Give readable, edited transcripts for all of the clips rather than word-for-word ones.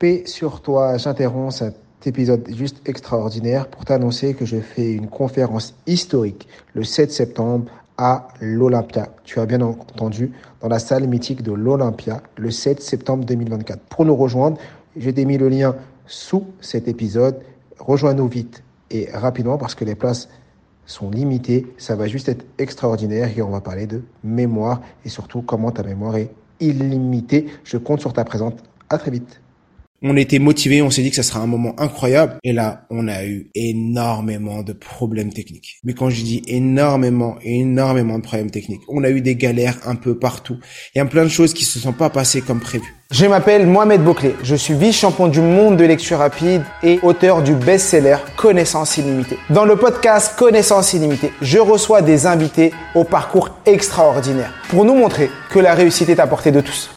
Paix sur toi, j'interromps cet épisode juste extraordinaire pour t'annoncer que je fais une conférence historique le 7 septembre à l'Olympia. Tu as bien entendu, dans la salle mythique de l'Olympia, le 7 septembre 2024. Pour nous rejoindre, j'ai mis le lien sous cet épisode. Rejoins-nous vite et rapidement parce que les places sont limitées. Ça va juste être extraordinaire et on va parler de mémoire et surtout comment ta mémoire est illimitée. Je compte sur ta présence. À très vite. On était motivés, on s'est dit que ça sera un moment incroyable. Et là, on a eu énormément de problèmes techniques. Mais quand je dis énormément de problèmes techniques, on a eu des galères un peu partout. Il y a plein de choses qui se sont pas passées comme prévu. Je m'appelle Mohamed Boclet. Je suis vice-champion du monde de lecture rapide et auteur du best-seller Connaissance Illimitée. Dans le podcast Connaissance Illimitée, je reçois des invités au parcours extraordinaire pour nous montrer que la réussite est à portée de tous.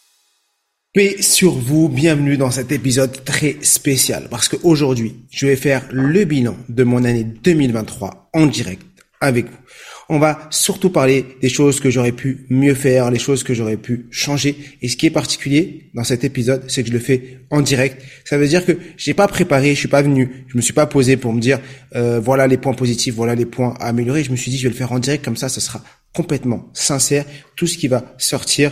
Paix sur vous, bienvenue dans cet épisode très spécial parce que aujourd'hui, je vais faire le bilan de mon année 2023 en direct avec vous. On va surtout parler des choses que j'aurais pu mieux faire, les choses que j'aurais pu changer. Et ce qui est particulier dans cet épisode, c'est que je le fais en direct. Ça veut dire que j'ai pas préparé, je suis pas venu, je me suis pas posé pour me dire voilà les points positifs, voilà les points à améliorer. Je me suis dit je vais le faire en direct comme ça, ça sera complètement sincère. Tout ce qui va sortir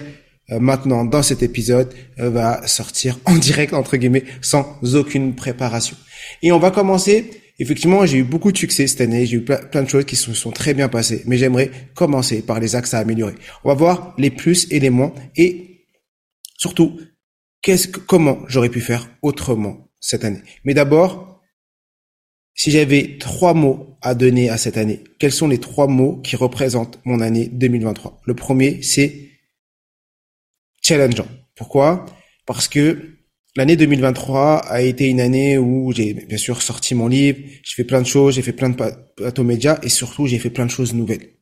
maintenant dans cet épisode va sortir en direct entre guillemets sans aucune préparation. Et on va commencer. Effectivement, j'ai eu beaucoup de succès cette année, j'ai eu plein de choses qui se sont très bien passées, mais j'aimerais commencer par les axes à améliorer. On va voir les plus et les moins et surtout comment j'aurais pu faire autrement cette année. Mais d'abord, si j'avais 3 mots à donner à cette année, quels sont les 3 mots qui représentent mon année 2023 ? Le premier, c'est challengeant. Pourquoi ? Parce que l'année 2023 a été une année où j'ai bien sûr sorti mon livre, j'ai fait plein de choses, j'ai fait plein de plateaux médias et surtout j'ai fait plein de choses nouvelles.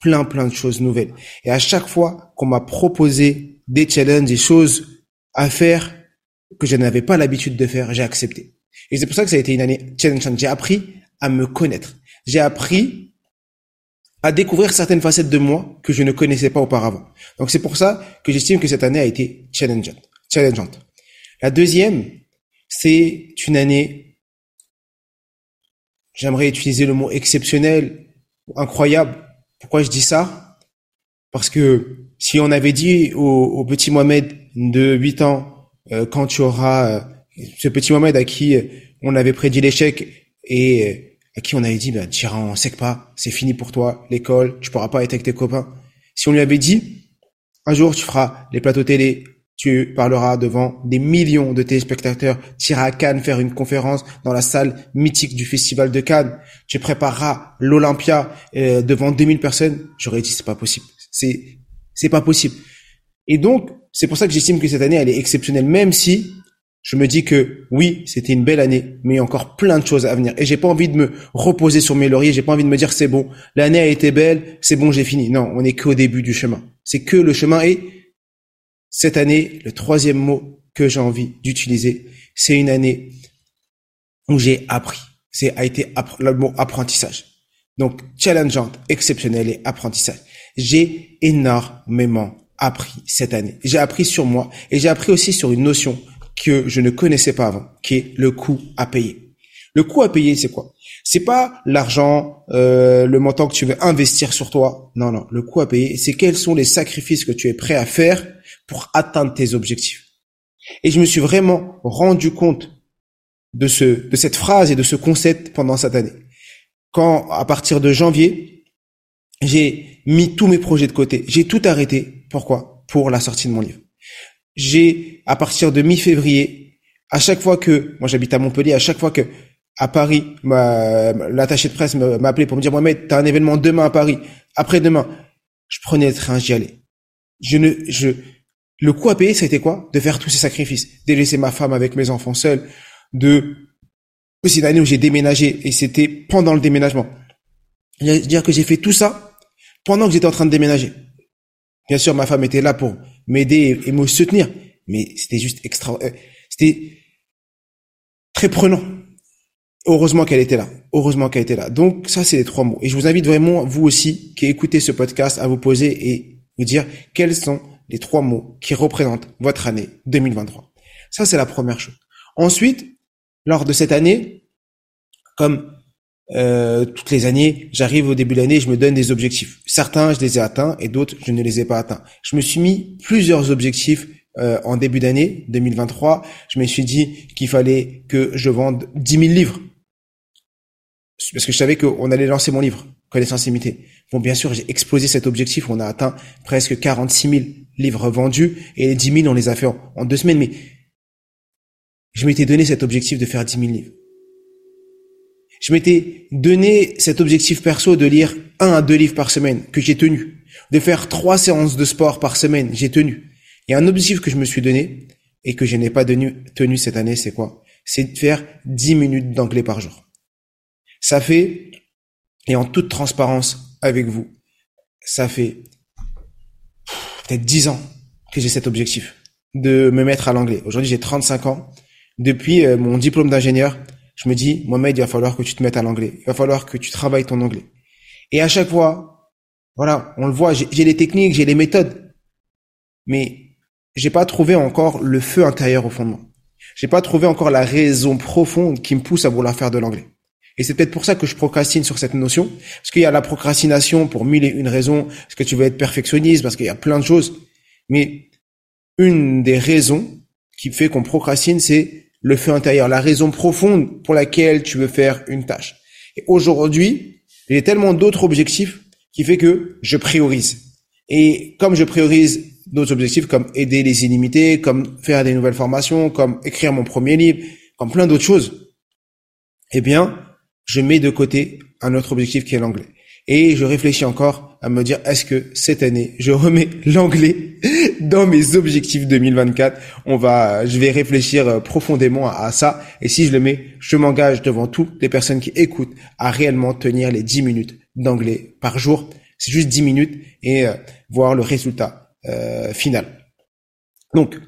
Plein de choses nouvelles. Et à chaque fois qu'on m'a proposé des challenges, des choses à faire que je n'avais pas l'habitude de faire, j'ai accepté. Et c'est pour ça que ça a été une année challengeante. J'ai appris à me connaître. J'ai appris à découvrir certaines facettes de moi que je ne connaissais pas auparavant. Donc c'est pour ça que j'estime que cette année a été challengeante. La deuxième, c'est une année, j'aimerais utiliser le mot exceptionnel, incroyable. Pourquoi je dis ça ? Parce que si on avait dit au petit Mohamed de 8 ans, quand tu auras ce petit Mohamed à qui on avait prédit l'échec et à qui on avait dit, tu iras en SEGPA, c'est fini pour toi, l'école, tu pourras pas être avec tes copains. Si on lui avait dit, un jour tu feras les plateaux télé, tu parleras devant des millions de téléspectateurs, tu iras à Cannes faire une conférence dans la salle mythique du festival de Cannes, tu prépareras l'Olympia devant 2000 personnes, j'aurais dit, c'est pas possible. C'est pas possible. Et donc, c'est pour ça que j'estime que cette année, elle est exceptionnelle, même si je me dis que oui, c'était une belle année, mais il y a encore plein de choses à venir. Et j'ai pas envie de me reposer sur mes lauriers, j'ai pas envie de me dire c'est bon, l'année a été belle, c'est bon, j'ai fini. Non, on est qu'au début du chemin. C'est que le chemin et cette année, le 3e mot que j'ai envie d'utiliser, c'est une année où j'ai appris. C'est a été le mot apprentissage. Donc, challengeante, exceptionnelle et apprentissage. J'ai énormément appris cette année. J'ai appris sur moi et j'ai appris aussi sur une notion que je ne connaissais pas avant, qui est le coût à payer. Le coût à payer, c'est quoi ? C'est pas l'argent, le montant que tu veux investir sur toi. Non, le coût à payer, c'est quels sont les sacrifices que tu es prêt à faire pour atteindre tes objectifs. Et je me suis vraiment rendu compte de cette phrase et de ce concept pendant cette année. Quand, à partir de janvier, j'ai mis tous mes projets de côté. J'ai tout arrêté. Pourquoi ? Pour la sortie de mon livre. J'ai, à partir de mi-février, à chaque fois que, moi j'habite à Montpellier, à chaque fois que, à Paris, l'attaché de presse m'appelait pour me dire, Mohamed, t'as un événement demain à Paris, après-demain, je prenais le train, j'y allais. Le coût à payer, c'était quoi? De faire tous ces sacrifices, délaisser ma femme avec mes enfants seuls, c'est une année où j'ai déménagé et c'était pendant le déménagement. C'est-à-dire que j'ai fait tout ça pendant que j'étais en train de déménager. Bien sûr, ma femme était là pour m'aider et me soutenir, mais c'était juste c'était très prenant. Heureusement qu'elle était là. Donc ça, c'est les 3 mots. Et je vous invite vraiment, vous aussi, qui écoutez ce podcast, à vous poser et vous dire quels sont les 3 mots qui représentent votre année 2023. Ça, c'est la première chose. Ensuite, lors de cette année, comme toutes les années, j'arrive au début de l'année, je me donne des objectifs. Certains, je les ai atteints et d'autres, je ne les ai pas atteints. Je me suis mis plusieurs objectifs en début d'année 2023. Je me suis dit qu'il fallait que je vende 10 000 livres parce que je savais qu'on allait lancer mon livre, Connaissance Illimitée. Bon, bien sûr, j'ai explosé cet objectif. On a atteint presque 46 000 livres vendus et les 10 000, on les a fait en 2 semaines. Mais je m'étais donné cet objectif de faire 10 000 livres. Je m'étais donné cet objectif perso de lire 1 à 2 livres par semaine, que j'ai tenu. De faire 3 séances de sport par semaine, j'ai tenu. Il y a un objectif que je me suis donné et que je n'ai pas tenu cette année, c'est quoi? C'est de faire 10 minutes d'anglais par jour. Ça fait, et en toute transparence avec vous, ça fait peut-être 10 ans que j'ai cet objectif de me mettre à l'anglais. Aujourd'hui, j'ai 35 ans. Depuis mon diplôme d'ingénieur, je me dis, Mohamed, il va falloir que tu te mettes à l'anglais. Il va falloir que tu travailles ton anglais. Et à chaque fois, voilà, on le voit, j'ai les techniques, j'ai les méthodes. Mais j'ai pas trouvé encore le feu intérieur au fond de moi. J'ai pas trouvé encore la raison profonde qui me pousse à vouloir faire de l'anglais. Et c'est peut-être pour ça que je procrastine sur cette notion. Parce qu'il y a la procrastination pour 1001 raisons. Parce que tu veux être perfectionniste, parce qu'il y a plein de choses. Mais une des raisons qui fait qu'on procrastine, c'est le feu intérieur, la raison profonde pour laquelle tu veux faire une tâche. Et aujourd'hui, j'ai tellement d'autres objectifs qui fait que je priorise. Et comme je priorise d'autres objectifs comme aider les illimités, comme faire des nouvelles formations, comme écrire mon premier livre, comme plein d'autres choses, eh bien, je mets de côté un autre objectif qui est l'anglais. Et je réfléchis encore à me dire, est-ce que cette année, je remets l'anglais dans mes objectifs 2024? Je vais réfléchir profondément à ça. Et si je le mets, je m'engage devant toutes les personnes qui écoutent à réellement tenir les 10 minutes d'anglais par jour. C'est juste 10 minutes et voir le résultat final. Donc,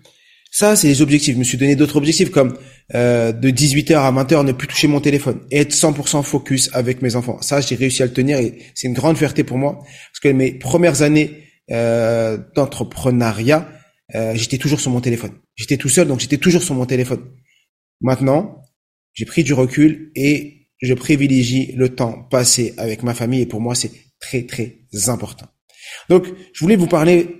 ça, c'est les objectifs. Je me suis donné d'autres objectifs comme de 18h à 20h, ne plus toucher mon téléphone et être 100% focus avec mes enfants. Ça, j'ai réussi à le tenir et c'est une grande fierté pour moi parce que mes premières années d'entrepreneuriat, j'étais toujours sur mon téléphone. J'étais tout seul, donc j'étais toujours sur mon téléphone. Maintenant, j'ai pris du recul et je privilégie le temps passé avec ma famille et pour moi, c'est très, très important. Donc, je voulais vous parler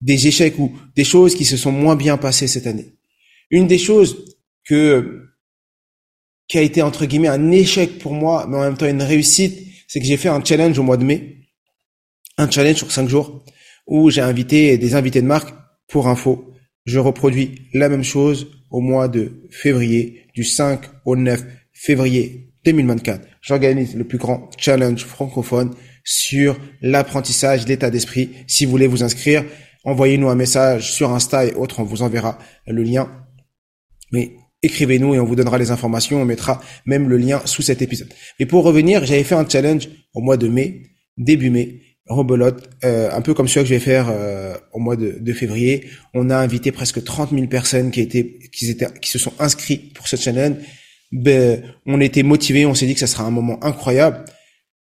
des échecs ou des choses qui se sont moins bien passées cette année. Une des choses qui a été entre guillemets un échec pour moi, mais en même temps une réussite, c'est que j'ai fait un challenge au mois de mai, un challenge sur 5 jours, où j'ai invité des invités de marque. Pour info, je reproduis la même chose au mois de février, du 5 au 9 février 2024. J'organise le plus grand challenge francophone sur l'apprentissage, l'état d'esprit. Si vous voulez vous inscrire, envoyez-nous un message sur Insta et autres, on vous enverra le lien. Mais écrivez-nous et on vous donnera les informations, on mettra même le lien sous cet épisode. Mais pour revenir, j'avais fait un challenge au mois de mai, début mai, rebelote, un peu comme celui que je vais faire au mois de février. On a invité presque 30 000 personnes qui se sont inscrites pour ce challenge. Ben, on était motivés, on s'est dit que ça sera un moment incroyable.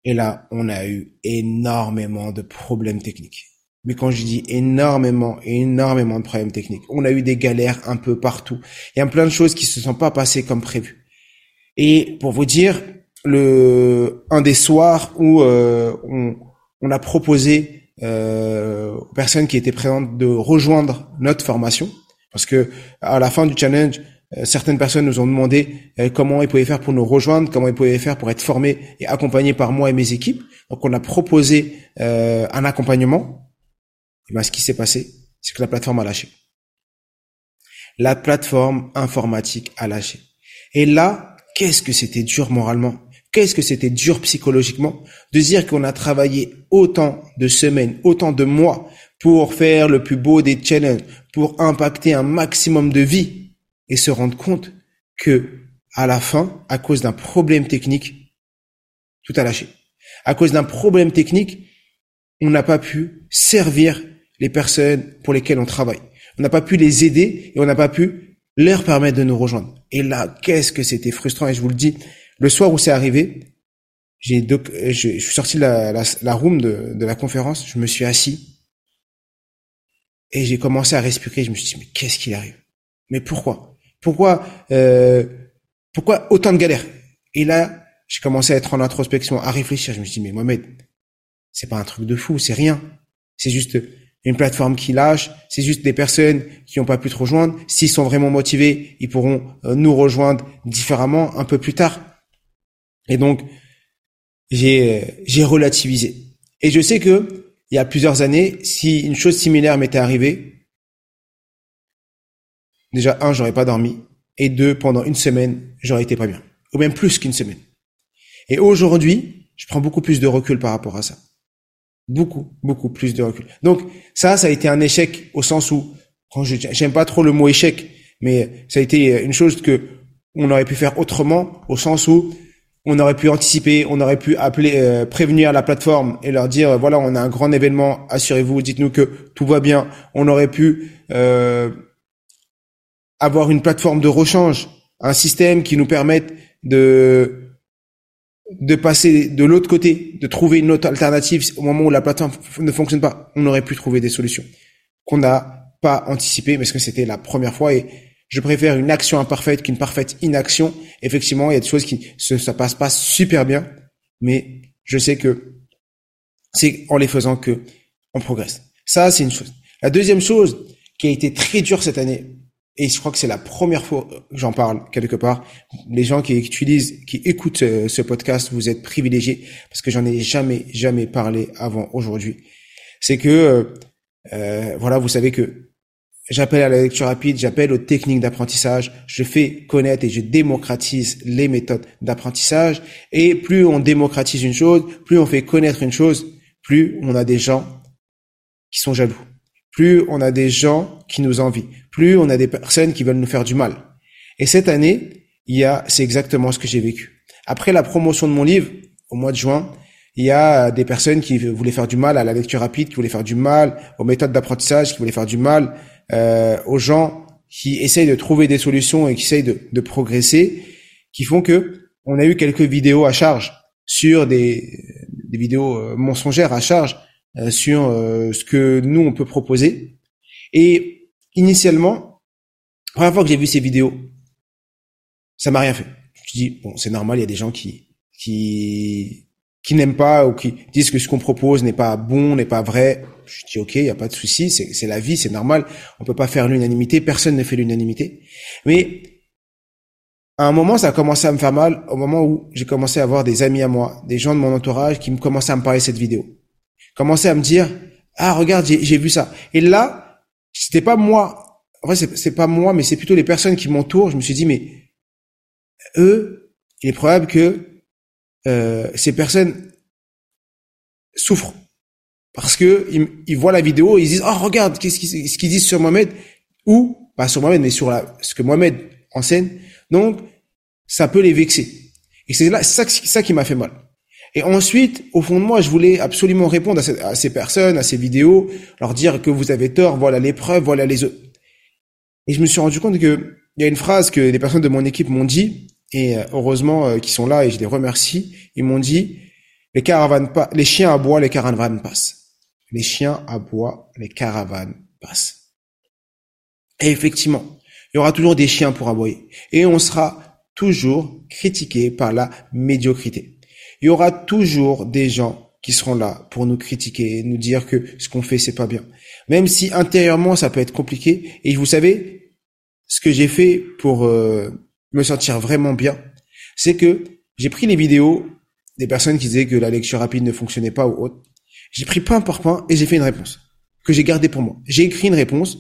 Et là, on a eu énormément de problèmes techniques. Mais quand je dis énormément de problèmes techniques, on a eu des galères un peu partout. Il y a plein de choses qui se sont pas passées comme prévu. Et pour vous dire, un des soirs où on a proposé aux personnes qui étaient présentes de rejoindre notre formation, parce que à la fin du challenge, certaines personnes nous ont demandé comment ils pouvaient faire pour nous rejoindre, comment ils pouvaient faire pour être formés et accompagnés par moi et mes équipes. Donc on a proposé un accompagnement. Et bien, ce qui s'est passé, c'est que la plateforme a lâché. La plateforme informatique a lâché. Et là, qu'est-ce que c'était dur moralement? Qu'est-ce que c'était dur psychologiquement de dire qu'on a travaillé autant de semaines, autant de mois pour faire le plus beau des challenges, pour impacter un maximum de vies et se rendre compte que, à la fin, à cause d'un problème technique, tout a lâché. À cause d'un problème technique, on n'a pas pu servir les personnes pour lesquelles on travaille. On n'a pas pu les aider et on n'a pas pu leur permettre de nous rejoindre. Et là, qu'est-ce que c'était frustrant. Et je vous le dis, le soir où c'est arrivé, je suis sorti de la room de la conférence, je me suis assis et j'ai commencé à respirer. Je me suis dit, mais qu'est-ce qu'il arrive? Mais pourquoi? Pourquoi autant de galères? Et là, j'ai commencé à être en introspection, à réfléchir. Je me suis dit, mais Mohamed, c'est pas un truc de fou, c'est rien. C'est juste une plateforme qui lâche, c'est juste des personnes qui n'ont pas pu te rejoindre. S'ils sont vraiment motivés, ils pourront nous rejoindre différemment un peu plus tard. Et donc, j'ai relativisé. Et je sais que, il y a plusieurs années, si une chose similaire m'était arrivée, déjà, 1, j'aurais pas dormi. Et 2, pendant une semaine, j'aurais été pas bien. Ou même plus qu'une semaine. Et aujourd'hui, je prends beaucoup plus de recul par rapport à ça. Beaucoup plus de recul. Donc, ça a été un échec au sens où, quand j'aime pas trop le mot échec, mais ça a été une chose que on aurait pu faire autrement, au sens où on aurait pu anticiper, on aurait pu appeler, prévenir la plateforme et leur dire, voilà, on a un grand événement, assurez-vous, dites-nous que tout va bien. On aurait pu avoir une plateforme de rechange, un système qui nous permette de passer de l'autre côté, de trouver une autre alternative au moment où la plateforme ne fonctionne pas. On aurait pu trouver des solutions qu'on n'a pas anticipées parce que c'était la première fois, et je préfère une action imparfaite qu'une parfaite inaction. Effectivement, il y a des choses qui ça passe pas super bien, mais je sais que c'est en les faisant que on progresse. Ça, c'est une chose. La deuxième chose qui a été très dure cette année, et je crois que c'est la première fois que j'en parle quelque part, les gens qui écoutent ce podcast, vous êtes privilégiés parce que j'en ai jamais parlé avant aujourd'hui. C'est que voilà, vous savez que j'appelle à la lecture rapide, j'appelle aux techniques d'apprentissage, je fais connaître et je démocratise les méthodes d'apprentissage. Et plus on démocratise une chose, plus on fait connaître une chose, plus on a des gens qui sont jaloux, plus on a des gens qui nous envient, plus on a des personnes qui veulent nous faire du mal. Et cette année, c'est exactement ce que j'ai vécu. Après la promotion de mon livre, au mois de juin, il y a des personnes qui voulaient faire du mal à la lecture rapide, qui voulaient faire du mal aux méthodes d'apprentissage, qui voulaient faire du mal aux gens qui essayent de trouver des solutions et qui essayent de progresser, qui font que on a eu quelques vidéos à charge sur des vidéos mensongères à charge sur ce que nous on peut proposer. Et initialement, la première fois que j'ai vu ces vidéos, ça m'a rien fait. Je me suis dit, bon, c'est normal, il y a des gens qui n'aiment pas ou qui disent que ce qu'on propose n'est pas bon, n'est pas vrai. Je dis ok, il n'y a pas de souci, c'est la vie, c'est normal. On peut pas faire l'unanimité, personne ne fait l'unanimité. Mais à un moment, ça a commencé à me faire mal, au moment où j'ai commencé à avoir des amis à moi, des gens de mon entourage qui me commençaient à me parler de cette vidéo. Commençaient à me dire, ah regarde, j'ai vu ça. Et là, c'était pas moi. En vrai, c'est pas moi, mais c'est plutôt les personnes qui m'entourent. Je me suis dit, mais eux, il est probable que ces personnes souffrent parce que ils voient la vidéo et ils disent, oh regarde ce qu'ils disent sur Mohamed, ou pas sur Mohamed mais sur ce que Mohamed enseigne. Donc ça peut les vexer, et c'est là ça qui m'a fait mal. Et ensuite, au fond de moi, je voulais absolument répondre à ces personnes, à ces vidéos, leur dire que vous avez tort, voilà les preuves, voilà les autres. Et je me suis rendu compte que il y a une phrase que les personnes de mon équipe m'ont dit, et heureusement qu'ils sont là et je les remercie. Ils m'ont dit, les chiens aboient, les caravanes passent. Les chiens aboient, les caravanes passent. Et effectivement, il y aura toujours des chiens pour aboyer. Et on sera toujours critiqué par la médiocrité. Il y aura toujours des gens qui seront là pour nous critiquer et nous dire que ce qu'on fait, c'est pas bien. Même si intérieurement, ça peut être compliqué. Et vous savez, ce que j'ai fait pour me sentir vraiment bien, c'est que j'ai pris les vidéos des personnes qui disaient que la lecture rapide ne fonctionnait pas ou autre. J'ai pris point par point et j'ai fait une réponse que j'ai gardée pour moi. J'ai écrit une réponse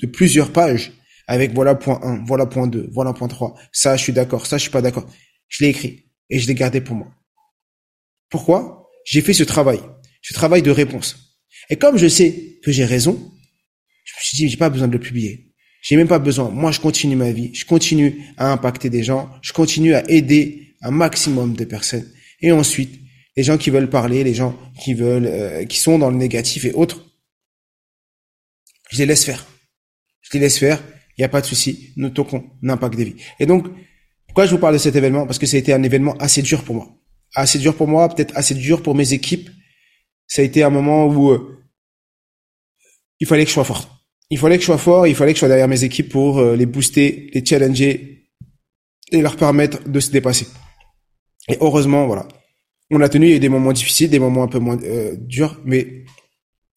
de plusieurs pages avec voilà point 1, voilà point 2, voilà point 3. Ça, je suis d'accord, ça, je suis pas d'accord. Je l'ai écrit et je l'ai gardé pour moi. Pourquoi? J'ai fait ce travail de réponse. Et comme je sais que j'ai raison, je me suis dit, j'ai pas besoin de le publier. J'ai même pas besoin. Moi, je continue ma vie. Je continue à impacter des gens. Je continue à aider un maximum de personnes. Et ensuite, les gens qui veulent parler, les gens qui sont dans le négatif et autres, je les laisse faire. Il n'y a pas de souci. Nous toquons l'impact des vies. Et donc, pourquoi je vous parle de cet événement? Parce que ça a été un événement assez dur pour moi. Peut-être assez dur pour mes équipes. Ça a été un moment où il fallait que je sois fort. il fallait que je sois fort, il fallait que je sois derrière mes équipes pour les booster, les challenger et leur permettre de se dépasser. Et heureusement, voilà, on a tenu. Il y a eu des moments difficiles, des moments un peu moins durs, mais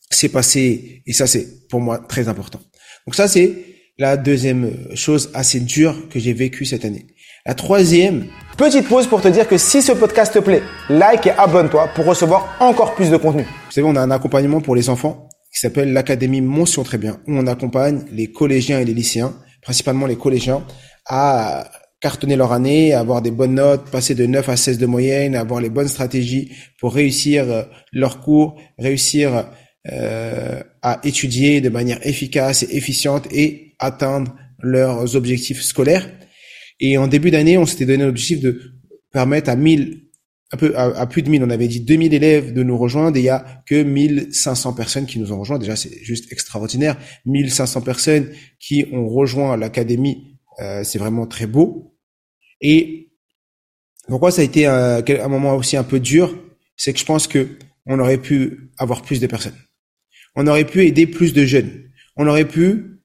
c'est passé et ça, c'est pour moi très important. Donc ça, c'est la deuxième chose assez dure que j'ai vécue cette année. La troisième, petite pause pour te dire que si ce podcast te plaît, like et abonne-toi pour recevoir encore plus de contenu. Vous savez, on a un accompagnement pour les enfants qui s'appelle l'Académie Mention Très Bien, où on accompagne les collégiens et les lycéens, principalement les collégiens, à cartonner leur année, à avoir des bonnes notes, passer de 9 à 16 de moyenne, à avoir les bonnes stratégies pour réussir leurs cours, réussir à étudier de manière efficace et efficiente et atteindre leurs objectifs scolaires. Et en début d'année, on s'était donné l'objectif de permettre à 1000, à plus de 1000, on avait dit 2000 élèves de nous rejoindre, et il n'y a que 1500 personnes qui nous ont rejoints. Déjà, c'est juste extraordinaire. 1500 personnes qui ont rejoint l'académie, c'est vraiment très beau. Et pourquoi ça a été un moment aussi un peu dur, c'est que je pense que on aurait pu avoir plus de personnes. On aurait pu aider plus de jeunes. On aurait pu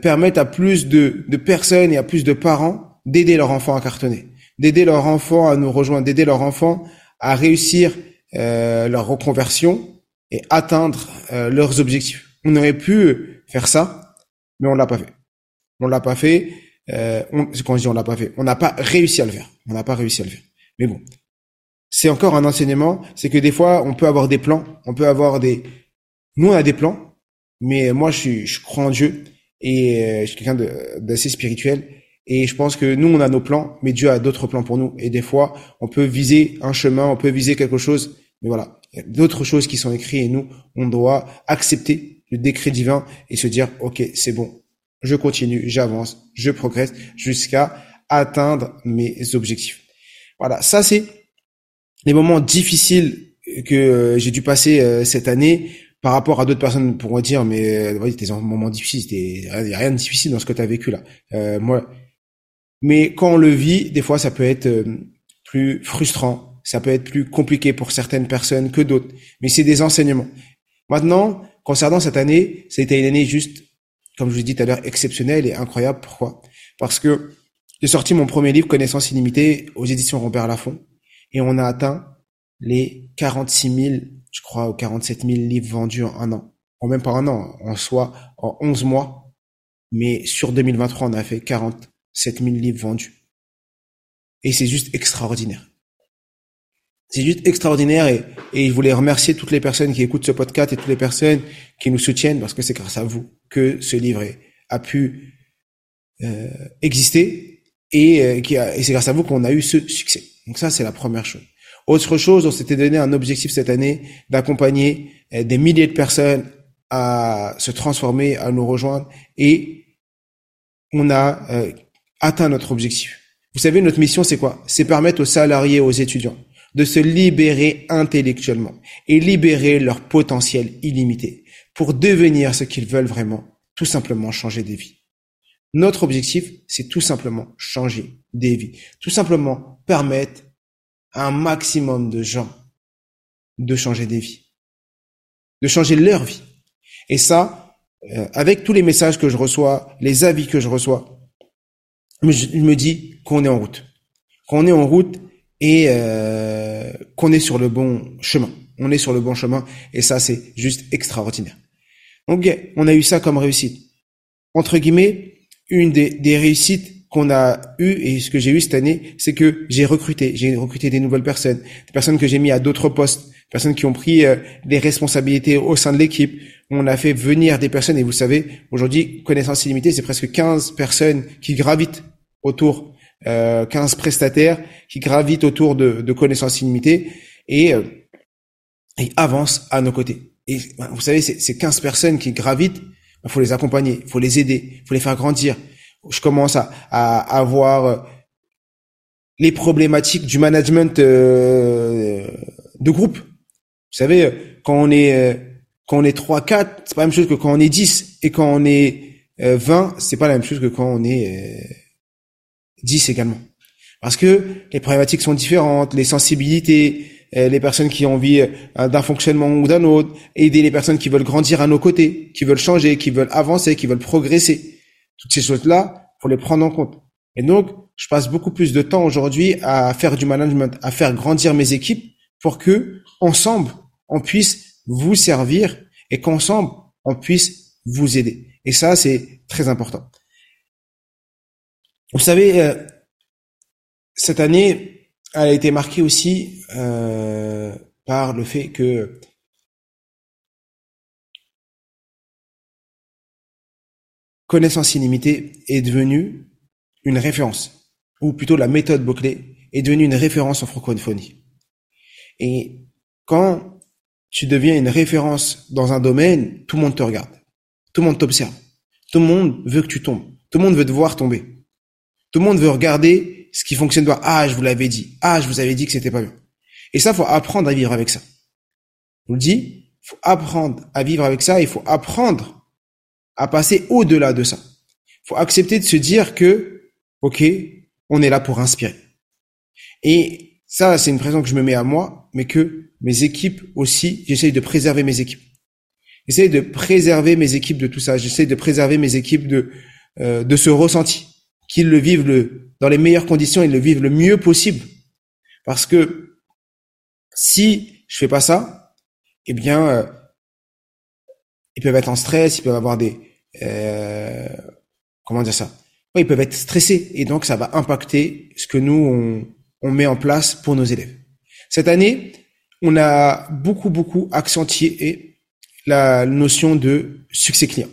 permettre à plus de personnes et à plus de parents d'aider leur enfant à cartonner, d'aider leur enfant à nous rejoindre, d'aider leur enfant à réussir leur reconversion et atteindre leurs objectifs. On aurait pu faire ça, mais on l'a pas fait. On l'a pas fait. Quand je dis on l'a pas fait, on n'a pas réussi à le faire. On n'a pas réussi à le faire. Mais bon, c'est encore un enseignement. C'est que des fois, on peut avoir des plans, on peut avoir des. Nous, on a des plans, mais moi, je crois en Dieu et je suis quelqu'un d'assez spirituel. Et je pense que nous, on a nos plans, mais Dieu a d'autres plans pour nous. Et des fois, on peut viser un chemin, on peut viser quelque chose, mais voilà, il y a d'autres choses qui sont écrites et nous, on doit accepter le décret divin et se dire, ok, c'est bon, je continue, j'avance, je progresse jusqu'à atteindre mes objectifs. Voilà, ça c'est les moments difficiles que j'ai dû passer cette année. Par rapport à d'autres personnes pourront dire, mais c'était un moment difficile, il n'y a rien de difficile dans ce que tu as vécu là. Moi, mais quand on le vit, des fois, ça peut être plus frustrant, ça peut être plus compliqué pour certaines personnes que d'autres. Mais c'est des enseignements. Maintenant, concernant cette année, c'était une année juste, comme je vous l'ai dit tout à l'heure, exceptionnelle et incroyable. Pourquoi ? Parce que j'ai sorti mon premier livre, Connaissance Illimitée, aux éditions Robert Lafont, et on a atteint les 46 000, je crois, ou 47 000 livres vendus en un an. Ou même pas un an, en soi, en 11 mois. Mais sur 2023, on a fait 47 000 livres vendus. Et c'est juste extraordinaire. C'est juste extraordinaire et je voulais remercier toutes les personnes qui écoutent ce podcast et toutes les personnes qui nous soutiennent parce que c'est grâce à vous que ce livre a pu exister et c'est grâce à vous qu'on a eu ce succès. Donc ça, c'est la première chose. Autre chose, on s'était donné un objectif cette année d'accompagner des milliers de personnes à se transformer, à nous rejoindre et on a atteint notre objectif. Vous savez, notre mission, c'est quoi ? C'est permettre aux salariés, aux étudiants de se libérer intellectuellement et libérer leur potentiel illimité pour devenir ce qu'ils veulent vraiment, tout simplement changer des vies. Notre objectif, c'est tout simplement changer des vies, tout simplement permettre à un maximum de gens de changer des vies, de changer leur vie. Et ça, avec tous les messages que je reçois, les avis que je reçois, je me dis qu'on est en route. Qu'on est en route et qu'on est sur le bon chemin. On est sur le bon chemin et ça, c'est juste extraordinaire. Donc, on a eu ça comme réussite. Entre guillemets, une des réussites qu'on a eues et ce que j'ai eu cette année, c'est que j'ai recruté des nouvelles personnes, des personnes que j'ai mis à d'autres postes, des personnes qui ont pris des responsabilités au sein de l'équipe. On a fait venir des personnes et vous savez, aujourd'hui, Connaissance Illimitée, c'est presque 15 personnes qui gravitent autour, 15 prestataires qui gravitent autour de Connaissance Illimitée et avancent à nos côtés. Et vous savez, ces 15 personnes qui gravitent, il faut les accompagner, il faut les aider, il faut les faire grandir. Je commence à avoir les problématiques du management de groupe. Vous savez, quand on est 3-4, c'est pas la même chose que quand on est 10 et quand on est 20, c'est pas la même chose que quand on est 10 également. Parce que les problématiques sont différentes, les sensibilités, les personnes qui ont envie d'un fonctionnement ou d'un autre, aider les personnes qui veulent grandir à nos côtés, qui veulent changer, qui veulent avancer, qui veulent progresser. Toutes ces choses-là, faut les prendre en compte. Et donc, je passe beaucoup plus de temps aujourd'hui à faire du management, à faire grandir mes équipes pour que, ensemble, on puisse vous servir et qu'ensemble, on puisse vous aider. Et ça, c'est très important. Vous savez, cette année, elle a été marquée aussi par le fait que Connaissance Illimitée est devenue une référence, ou plutôt la méthode Boclet est devenue une référence en francophonie. Et quand tu deviens une référence dans un domaine, tout le monde te regarde, tout le monde t'observe, tout le monde veut que tu tombes, tout le monde veut te voir tomber. Tout le monde veut regarder ce qui fonctionne pas. Ah, je vous l'avais dit. Ah, je vous avais dit que c'était pas bien. Et ça, faut apprendre à vivre avec ça. Je vous le dis, faut apprendre à vivre avec ça. Il faut apprendre à passer au-delà de ça. Faut accepter de se dire que, ok, on est là pour inspirer. Et ça, c'est une pression que je me mets à moi, mais que mes équipes aussi, j'essaye de préserver mes équipes. J'essaye de préserver mes équipes de tout ça. J'essaye de préserver mes équipes de ce ressenti. Qu'ils le vivent dans les meilleures conditions, ils le vivent le mieux possible. Parce que si je fais pas ça, eh bien, ils peuvent être en stress, ils peuvent avoir ils peuvent être stressés. Et donc, ça va impacter ce que nous, on met en place pour nos élèves. Cette année, on a beaucoup accentué la notion de succès client.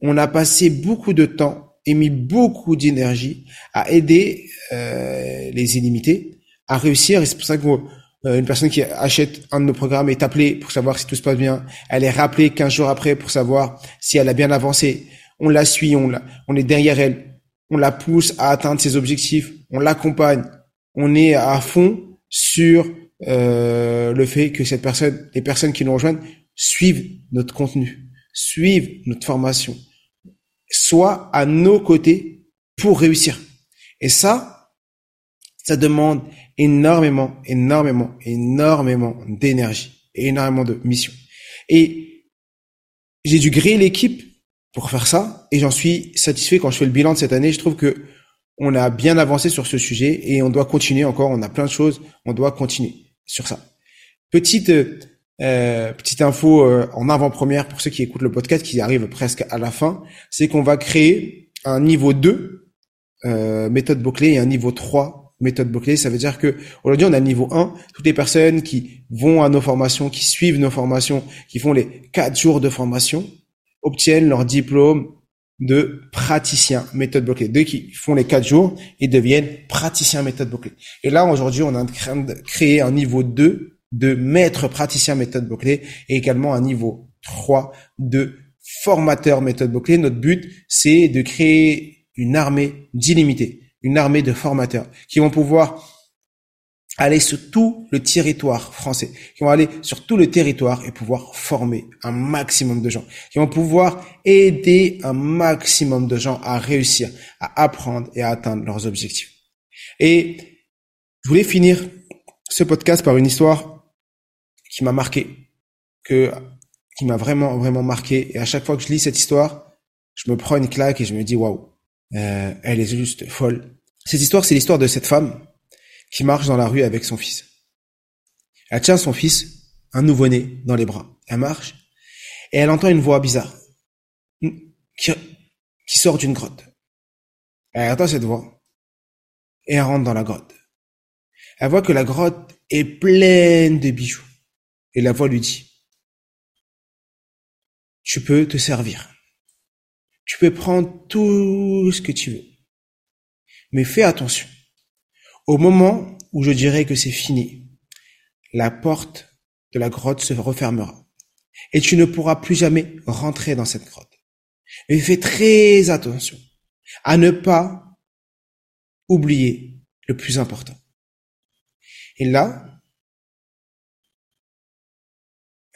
On a passé beaucoup de temps et mis beaucoup d'énergie à aider les illimités à réussir. Et c'est pour ça qu'une personne qui achète un de nos programmes est appelée pour savoir si tout se passe bien. Elle est rappelée 15 jours après pour savoir si elle a bien avancé. On la suit, on est derrière elle. On la pousse à atteindre ses objectifs. On l'accompagne. On est à fond sur le fait que les personnes qui nous rejoignent suivent notre contenu, suivent notre formation, soit à nos côtés pour réussir. Et ça demande énormément d'énergie et énormément de mission. Et j'ai dû créer l'équipe pour faire ça et j'en suis satisfait quand je fais le bilan de cette année. Je trouve que on a bien avancé sur ce sujet et on doit continuer encore. On a plein de choses, on doit continuer sur ça. Petite info en avant-première pour ceux qui écoutent le podcast qui arrive presque à la fin, c'est qu'on va créer un niveau 2 méthode Boclet et un niveau 3 méthode Boclet. Ça veut dire que aujourd'hui on a le niveau 1, toutes les personnes qui vont à nos formations, qui suivent nos formations, qui font les 4 jours de formation, obtiennent leur diplôme de praticien méthode Boclet. Deux qui font les 4 jours et deviennent praticiens méthode Boclet. Et là aujourd'hui on est en train de créer un niveau 2 de maître praticien méthode Boclet et également un niveau 3 de formateur méthode Boclet. Notre but, c'est de créer une armée d'illimités, une armée de formateurs qui vont pouvoir aller sur tout le territoire français, qui vont aller sur tout le territoire et pouvoir former un maximum de gens, qui vont pouvoir aider un maximum de gens à réussir, à apprendre et à atteindre leurs objectifs. Et je voulais finir ce podcast par une histoire qui m'a marqué, qui m'a vraiment marqué. Et à chaque fois que je lis cette histoire, je me prends une claque et je me dis waouh, elle est juste folle. Cette histoire, c'est l'histoire de cette femme qui marche dans la rue avec son fils. Elle tient son fils, un nouveau-né, dans les bras. Elle marche et elle entend une voix bizarre qui sort d'une grotte. Elle entend cette voix et elle rentre dans la grotte. Elle voit que la grotte est pleine de bijoux. Et la voix lui dit, tu peux te servir. Tu peux prendre tout ce que tu veux. Mais fais attention. Au moment où je dirai que c'est fini, la porte de la grotte se refermera. Et tu ne pourras plus jamais rentrer dans cette grotte. Mais fais très attention à ne pas oublier le plus important. Et là,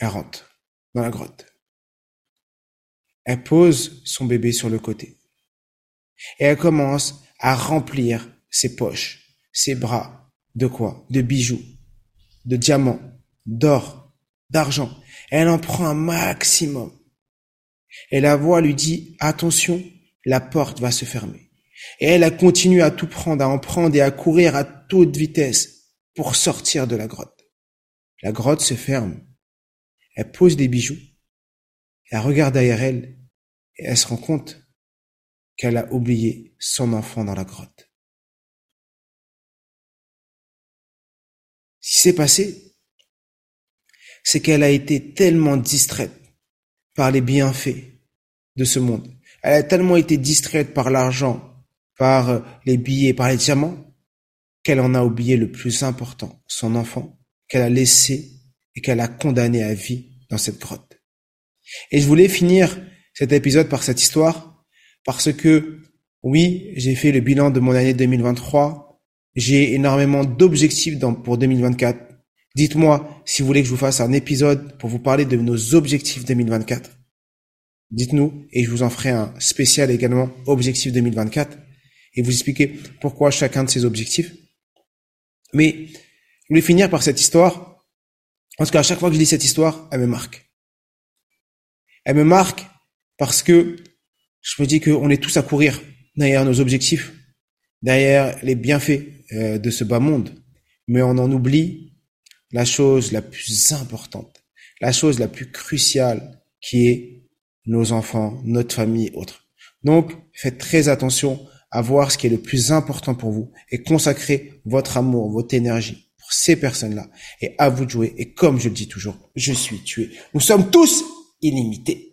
elle rentre dans la grotte. Elle pose son bébé sur le côté. Et elle commence à remplir ses poches, ses bras, de quoi? De bijoux. de diamants, d'or, d'argent. Elle en prend un maximum. Et la voix lui dit « Attention, la porte va se fermer. » Et elle continue à tout prendre, à en prendre et à courir à toute vitesse pour sortir de la grotte. La grotte se ferme. Elle pose des bijoux. Elle regarde derrière elle et elle se rend compte qu'elle a oublié son enfant dans la grotte. Ce qui s'est passé, c'est qu'elle a été tellement distraite par les bienfaits de ce monde. Elle a tellement été distraite par l'argent, par les billets, par les diamants, qu'elle en a oublié le plus important, son enfant, qu'elle a laissé et qu'elle a condamné à vie dans cette grotte. Et je voulais finir cet épisode par cette histoire, parce que, oui, j'ai fait le bilan de mon année 2023, j'ai énormément d'objectifs pour 2024. Dites-moi si vous voulez que je vous fasse un épisode pour vous parler de nos objectifs 2024. Dites-nous et je vous en ferai un spécial également, objectif 2024, et vous expliquer pourquoi chacun de ces objectifs. Mais je voulais finir par cette histoire, parce qu'à chaque fois que je lis cette histoire, elle me marque. Elle me marque parce que je me dis qu'on est tous à courir derrière nos objectifs, derrière les bienfaits de ce bas monde, mais on en oublie la chose la plus importante, la chose la plus cruciale qui est nos enfants, notre famille et autres. Donc, faites très attention à voir ce qui est le plus important pour vous et consacrez votre amour, votre énergie pour ces personnes-là. Et à vous de jouer. Et comme je le dis toujours, je suis tué. Nous sommes tous illimités.